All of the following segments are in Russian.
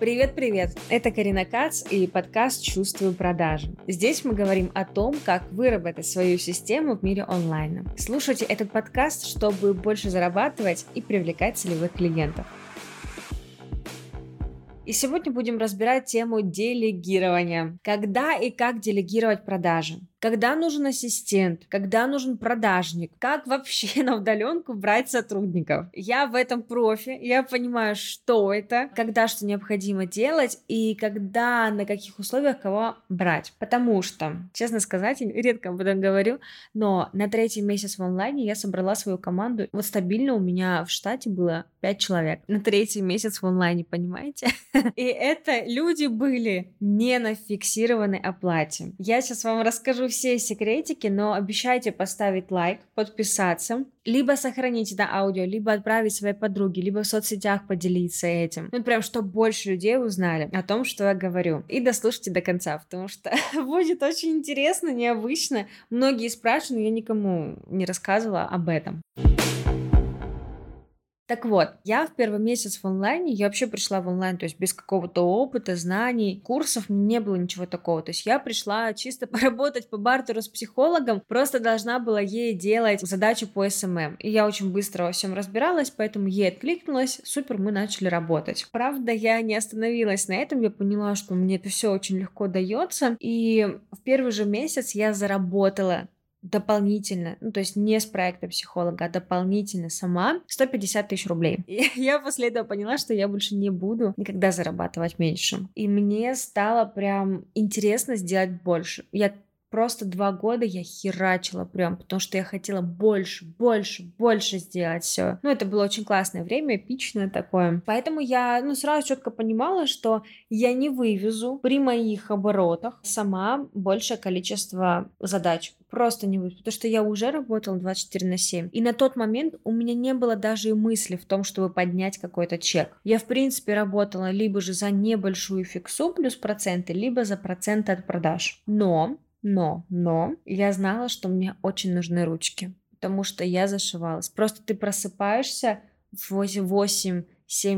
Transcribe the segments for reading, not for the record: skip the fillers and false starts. Привет-привет! Это Карина Кац и подкаст «Чувствую продажи». Здесь мы говорим о том, как выработать свою систему в мире онлайна. Слушайте этот подкаст, чтобы больше зарабатывать и привлекать целевых клиентов. И сегодня будем разбирать тему делегирования. Когда и как делегировать продажи? Когда нужен ассистент? Когда нужен продажник? Как вообще на удаленку брать сотрудников? Я в этом профи, я понимаю, что это, когда что необходимо делать и когда, на каких условиях кого брать. Потому что, честно сказать, редко об этом говорю, но на 3-й месяц в онлайне я собрала свою команду. Вот стабильно у меня в штате было 5 человек. На 3-й месяц в онлайне, понимаете? И это люди были не на фиксированной оплате. Я сейчас вам расскажу все секретики, но обещайте поставить лайк, подписаться, либо сохранить это аудио, либо отправить своей подруге, либо в соцсетях поделиться этим. Прям, чтобы больше людей узнали о том, что я говорю. И дослушайте до конца, потому что будет очень интересно, необычно. Многие спрашивают, но я никому не рассказывала об этом. Так вот, я в 1-й месяц в онлайне, я вообще пришла в онлайн, то есть без какого-то опыта, знаний, курсов, не было ничего такого, то есть я пришла чисто поработать по бартеру с психологом, просто должна была ей делать задачу по СММ, и я очень быстро во всем разбиралась, поэтому ей откликнулась, супер, мы начали работать. Правда, я не остановилась на этом, я поняла, что мне это все очень легко дается, и в 1-й же месяц я заработала дополнительно, то есть не с проекта психолога, а дополнительно сама 150 тысяч рублей. И я после этого поняла, что я больше не буду никогда зарабатывать меньше. И мне стало прям интересно сделать больше. Я просто 2 года я херачила прям, потому что я хотела больше сделать все. Это было очень классное время, эпичное такое. Поэтому я, сразу четко понимала, что я не вывезу при моих оборотах сама большее количество задач. Просто не вывезу, потому что я уже работала 24/7. И на тот момент у меня не было даже и мысли в том, чтобы поднять какой-то чек. Я, в принципе, работала либо же за небольшую фиксу плюс проценты, либо за проценты от продаж. Но я знала, что мне очень нужны ручки, потому что я зашивалась. Просто ты просыпаешься в 8-7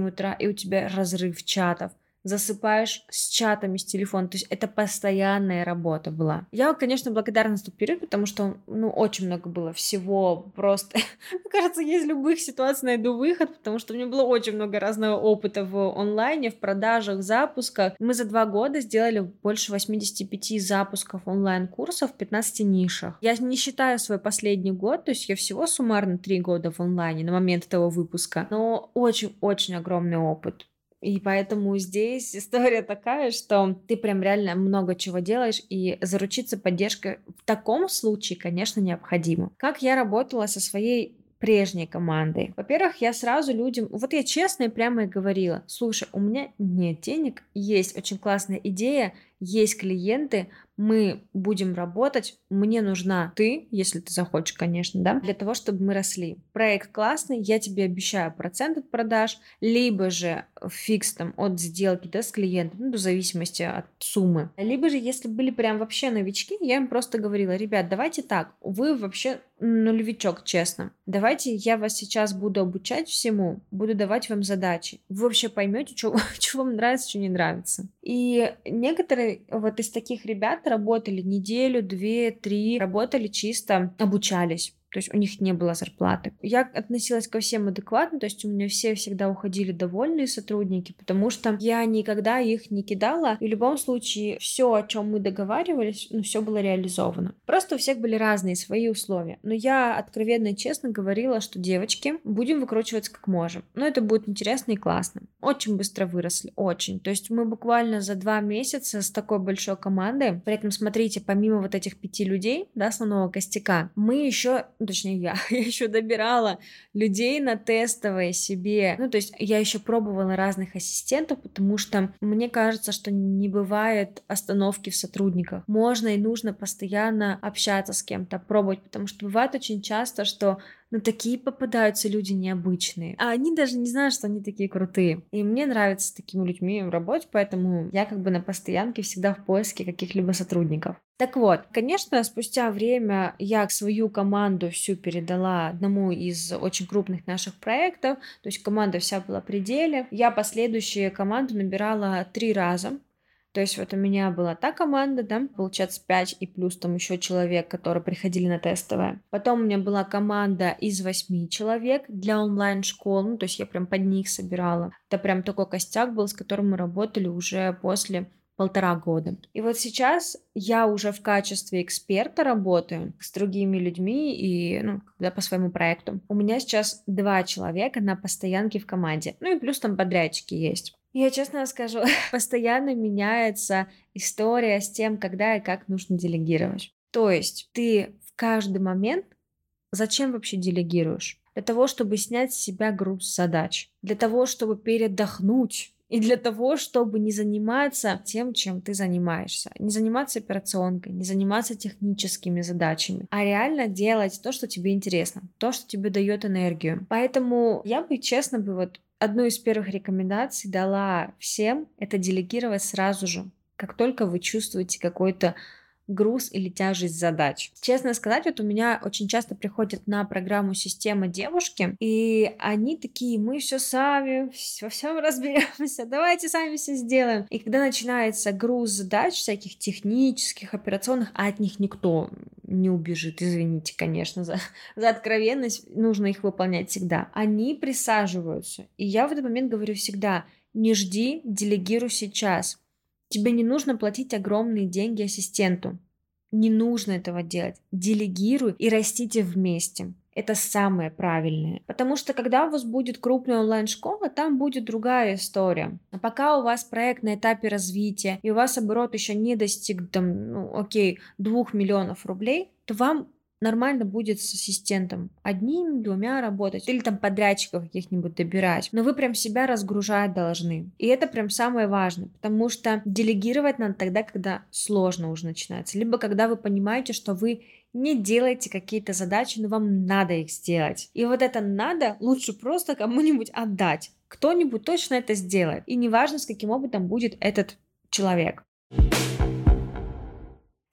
утра, и у тебя разрыв чатов. Засыпаешь с чатами, с телефона. То есть это постоянная работа была. Я, конечно, благодарна за тот период, потому что, очень много было всего. Просто, мне кажется, я из любых ситуаций найду выход, потому что у меня было очень много разного опыта в онлайне, в продажах, в запусках. Мы за 2 года сделали больше 85 запусков онлайн-курсов в 15 нишах. Я не считаю свой последний год, то есть я всего суммарно 3 года в онлайне на момент этого выпуска. Но очень-очень огромный опыт. И поэтому здесь история такая, что ты прям реально много чего делаешь, и заручиться поддержкой в таком случае, конечно, необходимо. Как я работала со своей прежней командой? Во-первых, я сразу людям... Вот я честно и прямо и говорила: слушай, у меня нет денег, есть очень классная идея, есть клиенты, мы будем работать, мне нужна ты, если ты захочешь, конечно, да, для того, чтобы мы росли. Проект классный, я тебе обещаю процент от продаж, либо же фикс там от сделки, да, с клиентом, в зависимости от суммы. Либо же, если были прям вообще новички, я им просто говорила: ребят, давайте так, вы вообще нулевичок, честно, давайте я вас сейчас буду обучать всему, буду давать вам задачи, вы вообще поймете, что вам нравится, что не нравится. И некоторые вот из таких ребят работали неделю, 2-3, работали чисто, обучались. То есть у них не было зарплаты. Я относилась ко всем адекватно, то есть у меня все всегда уходили довольные сотрудники, потому что я никогда их не кидала. И в любом случае все, о чем мы договаривались, все было реализовано. Просто у всех были разные свои условия. Но я откровенно и честно говорила, что девочки, будем выкручиваться как можем. Но это будет интересно и классно. Очень быстро выросли, очень. То есть мы буквально за 2 месяца с такой большой командой, при этом, смотрите, помимо вот этих 5 людей, да, основного костяка, мы еще... Точнее, я еще добирала людей на тестовые себе. То есть я еще пробовала разных ассистентов, потому что мне кажется, что не бывает остановки в сотрудниках. Можно и нужно постоянно общаться с кем-то, пробовать, потому что бывает очень часто, что Но такие попадаются люди необычные. А они даже не знают, что они такие крутые. И мне нравится с такими людьми работать, поэтому я как бы на постоянке всегда в поиске каких-либо сотрудников. Так вот, конечно, спустя время я свою команду всю передала одному из очень крупных наших проектов, то есть команда вся была при деле. Я последующие команду набирала 3 раза. То есть вот у меня была та команда, да, получается 5 и плюс там еще человек, которые приходили на тестовое. Потом у меня была команда из 8 человек для онлайн-школ, ну, то есть я прям под них собирала. Это прям такой костяк был, с которым мы работали уже после 1,5 года. И вот сейчас я уже в качестве эксперта работаю с другими людьми и, когда по своему проекту. У меня сейчас 2 человека на постоянке в команде, ну и плюс там подрядчики есть. Я честно скажу, постоянно меняется история с тем, когда и как нужно делегировать. То есть ты в каждый момент зачем вообще делегируешь? Для того, чтобы снять с себя груз задач, для того, чтобы передохнуть и для того, чтобы не заниматься тем, чем ты занимаешься. Не заниматься операционкой, не заниматься техническими задачами, а реально делать то, что тебе интересно, то, что тебе дает энергию. Поэтому я бы, честно, одну из первых рекомендаций дала всем – это делегировать сразу же, как только вы чувствуете какой-то груз или тяжесть задач. Честно сказать, у меня очень часто приходят на программу «Система» девушки, и они такие: мы все сами, во всем разберемся, давайте сами все сделаем. И когда начинается груз задач всяких технических, операционных, а от них никто не убежит, извините, конечно, за откровенность, нужно их выполнять всегда. Они присаживаются, и я в этот момент говорю всегда: не жди, делегируй сейчас. Тебе не нужно платить огромные деньги ассистенту, не нужно этого делать, делегируй и растите вместе. Это самое правильное. Потому что когда у вас будет крупная онлайн-школа, там будет другая история. А пока у вас проект на этапе развития, и у вас оборот еще не достиг 2 миллионов рублей, то вам нормально будет с ассистентом 1-2 работать, или там подрядчиков каких-нибудь добирать. Но вы прям себя разгружать должны. И это прям самое важное, потому что делегировать надо тогда, когда сложно уже начинается, либо когда вы понимаете, что вы не делайте какие-то задачи, но вам надо их сделать. И вот это надо лучше просто кому-нибудь отдать. Кто-нибудь точно это сделает. И неважно, с каким опытом будет этот человек.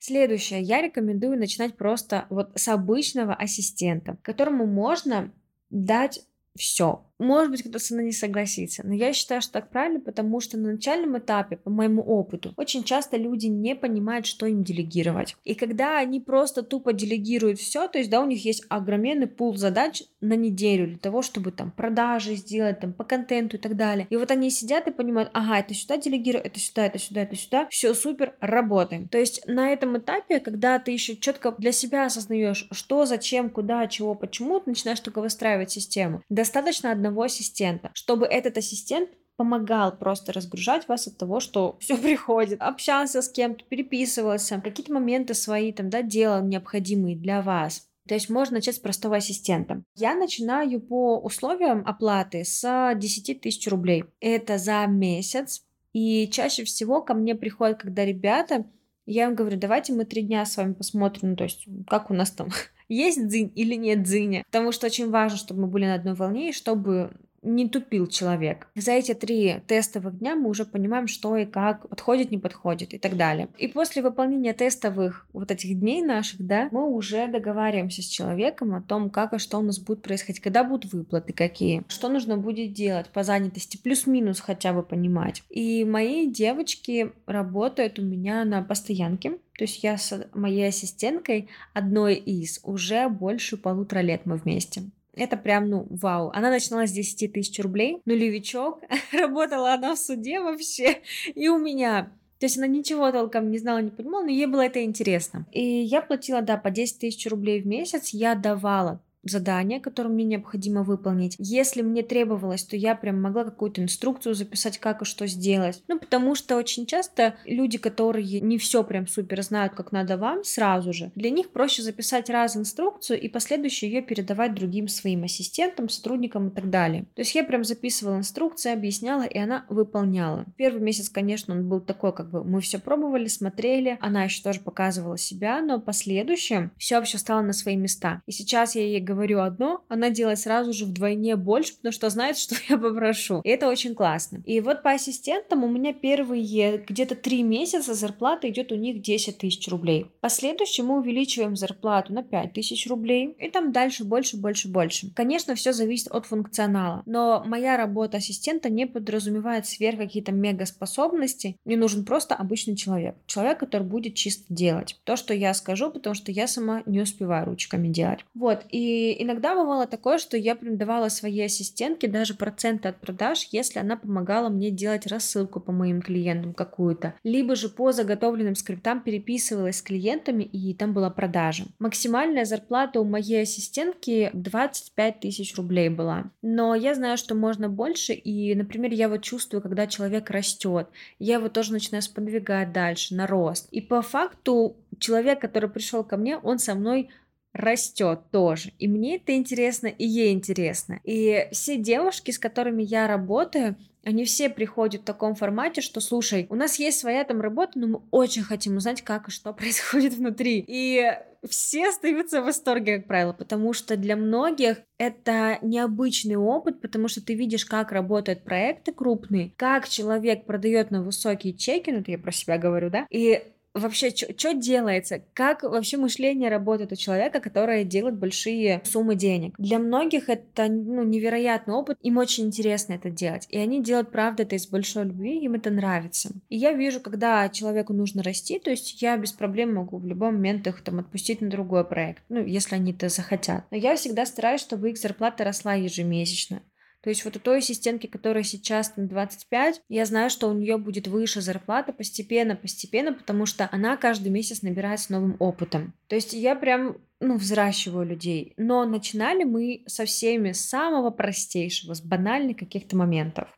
Следующее. Я рекомендую начинать просто с обычного ассистента, которому можно дать все. Может быть, кто-то со мной не согласится, но я считаю, что так правильно, потому что на начальном этапе, по моему опыту, очень часто люди не понимают, что им делегировать. И когда они просто тупо делегируют все, то есть, да, у них есть огроменный пул задач на неделю для того, чтобы там продажи сделать, там по контенту и так далее. И вот они сидят и понимают: ага, это сюда делегирую, это сюда, это сюда, это сюда. Все супер, работаем. То есть на этом этапе, когда ты еще четко для себя осознаешь, что, зачем, куда, чего, почему, ты начинаешь только выстраивать систему. Достаточно одного ассистента, чтобы этот ассистент помогал просто разгружать вас от того, что все приходит, общался с кем-то, переписывался, какие-то моменты свои делал необходимые для вас. То есть можно начать с простого ассистента. Я начинаю по условиям оплаты с 10 тысяч рублей. Это за месяц. И чаще всего ко мне приходят, когда ребята, я им говорю: давайте мы 3 дня с вами посмотрим, то есть как у нас там... есть дзынь или нет дзыня, потому что очень важно, чтобы мы были на одной волне и чтобы не тупил человек. За эти 3 тестовых дня мы уже понимаем, что и как, подходит, не подходит и так далее. И после выполнения тестовых этих дней наших, мы уже договариваемся с человеком о том, как и что у нас будет происходить, когда будут выплаты какие, что нужно будет делать по занятости, плюс-минус хотя бы понимать. И мои девочки работают у меня на постоянке, то есть я с моей ассистенткой, одной из, уже больше 1,5 лет мы вместе. Это прям, вау. Она начинала с 10 тысяч рублей, нулевичок, работала она в суде вообще, и у меня. То есть она ничего толком не знала, не понимала, но ей было это интересно. И я платила, по 10 тысяч рублей в месяц, я давала задания, которые мне необходимо выполнить. Если мне требовалось, то я прям могла какую-то инструкцию записать, как и что сделать. Потому что очень часто люди, которые не все прям супер знают, как надо вам сразу же, для них проще записать раз инструкцию и последующую ее передавать другим своим ассистентам, сотрудникам и так далее. То есть я прям записывала инструкции, объясняла, и она выполняла. Первый месяц, конечно, он был такой, мы все пробовали, смотрели, она еще тоже показывала себя, но последующее все вообще стало на свои места. И сейчас я ей говорю одно, она делает сразу же вдвойне больше, потому что знает, что я попрошу. И это очень классно. И вот по ассистентам у меня первые где-то 3 месяца зарплата идет у них 10 тысяч рублей. Последующим мы увеличиваем зарплату на 5 тысяч рублей. И там дальше больше, больше, больше. Конечно, все зависит от функционала. Но моя работа ассистента не подразумевает сверх какие-то мегаспособности. Мне нужен просто обычный человек. Человек, который будет чисто делать то, что я скажу, потому что я сама не успеваю ручками делать. Вот. И иногда бывало такое, что я прям давала своей ассистентке даже проценты от продаж, если она помогала мне делать рассылку по моим клиентам какую-то. Либо же по заготовленным скриптам переписывалась с клиентами, и там была продажа. Максимальная зарплата у моей ассистентки 25 тысяч рублей была. Но я знаю, что можно больше, и, например, я вот чувствую, когда человек растет, я его тоже начинаю сподвигать дальше на рост. И по факту человек, который пришел ко мне, он со мной растет тоже. И мне это интересно, и ей интересно. И все девушки, с которыми я работаю, они все приходят в таком формате, что, слушай, у нас есть своя там работа, но мы очень хотим узнать, как и что происходит внутри. И все остаются в восторге, как правило, потому что для многих это необычный опыт, потому что ты видишь, как работают проекты крупные, как человек продает на высокие чеки, ну это я про себя говорю, да, и вообще, что делается? Как вообще мышление работает у человека, который делает большие суммы денег? Для многих это невероятный опыт, им очень интересно это делать. И они делают, правда, это из большой любви, им это нравится. И я вижу, когда человеку нужно расти, то есть я без проблем могу в любой момент их там отпустить на другой проект, если они это захотят. Но я всегда стараюсь, чтобы их зарплата росла ежемесячно. То есть вот у той ассистентки, которая сейчас на 25, я знаю, что у нее будет выше зарплата постепенно, потому что она каждый месяц набирается новым опытом. То есть я прям взращиваю людей. Но начинали мы со всеми с самого простейшего, с банальных каких-то моментов.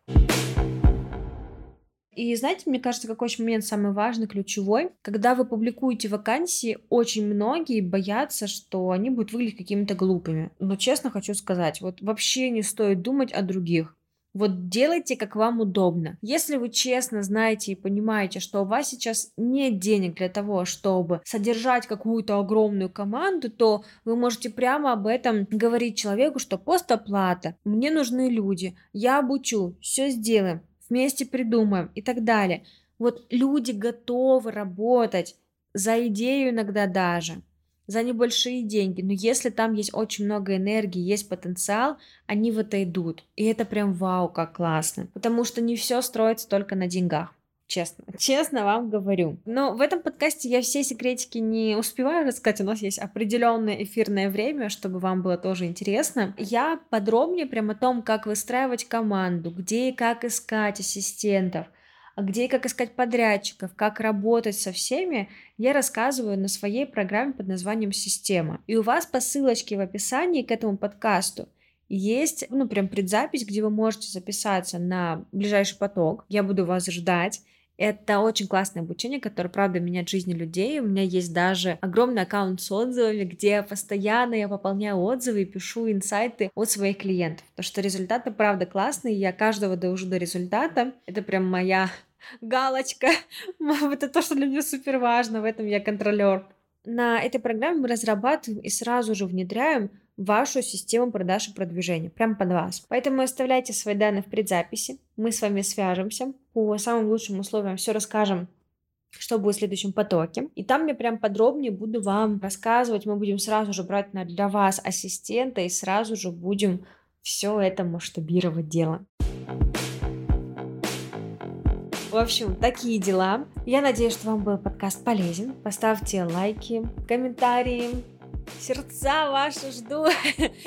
И знаете, мне кажется, какой еще момент самый важный, ключевой? Когда вы публикуете вакансии, очень многие боятся, что они будут выглядеть какими-то глупыми. Но честно хочу сказать, вот вообще не стоит думать о других. Вот делайте, как вам удобно. Если вы честно знаете и понимаете, что у вас сейчас нет денег для того, чтобы содержать какую-то огромную команду, то вы можете прямо об этом говорить человеку, что постоплата, мне нужны люди, я обучу, все сделаем, вместе придумаем и так далее. Вот люди готовы работать за идею иногда даже, за небольшие деньги. Но если там есть очень много энергии, есть потенциал, они в это идут. И это прям вау, как классно. Потому что не все строится только на деньгах. Честно вам говорю. Но в этом подкасте я все секретики не успеваю рассказать. У нас есть определенное эфирное время, чтобы вам было тоже интересно. Я подробнее прям о том, как выстраивать команду, где и как искать ассистентов, где и как искать подрядчиков, как работать со всеми, я рассказываю на своей программе под названием «Система». И у вас по ссылочке в описании к этому подкасту есть, прям предзапись, где вы можете записаться на ближайший поток. Я буду вас ждать. Это очень классное обучение, которое, правда, меняет жизни людей. У меня есть даже огромный аккаунт с отзывами, где постоянно я пополняю отзывы и пишу инсайты от своих клиентов. Потому что результаты, правда, классные. Я каждого довожу до результата. Это прям моя галочка. Это то, что для меня супер важно. В этом я контролер. На этой программе мы разрабатываем и сразу же внедряем вашу систему продаж и продвижения, прямо под вас. Поэтому оставляйте свои данные в предзаписи, мы с вами свяжемся, по самым лучшим условиям все расскажем, что будет в следующем потоке. И там я прям подробнее буду вам рассказывать, мы будем сразу же брать для вас ассистента и сразу же будем все это масштабировать дело. В общем, такие дела. Я надеюсь, что вам был подкаст полезен. Поставьте лайки, комментарии, сердца ваши жду.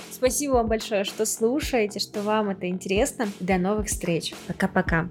Спасибо вам большое, что слушаете, что вам это интересно. До новых встреч. Пока-пока.